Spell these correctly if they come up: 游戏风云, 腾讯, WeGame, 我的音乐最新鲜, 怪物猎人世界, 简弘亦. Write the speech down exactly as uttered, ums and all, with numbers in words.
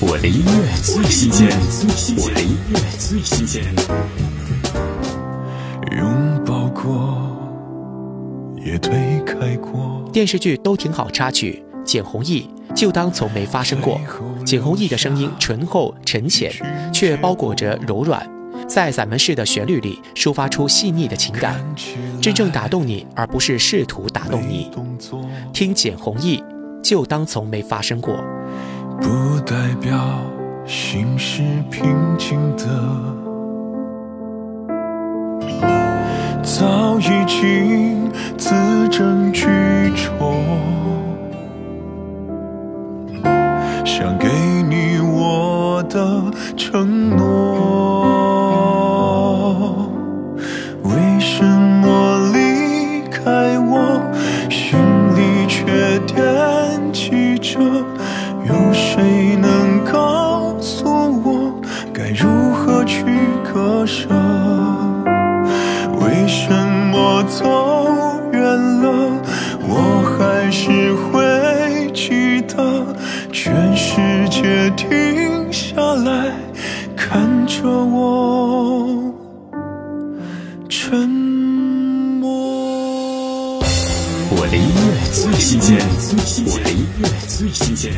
我的音乐最新鲜，我的音乐最新鲜。拥抱过，也推开过。电视剧都挺好插曲，简弘亦就当从没发生过。简弘亦的声音醇厚沉浅，却包裹着柔软，在散文式的旋律里抒发出细腻的情感，真正打动你，而不是试图打动你。听简弘亦，就当从没发生过。不代表心是平静的，早已经字正句拙，想给你我的承诺，为什么离开我，心里却惦记着，有谁能告诉我该如何去割舍？为什么走远了，我还是会记得？全世界停下来看着我沉默。我的音乐最新鲜，我的音乐最新鲜。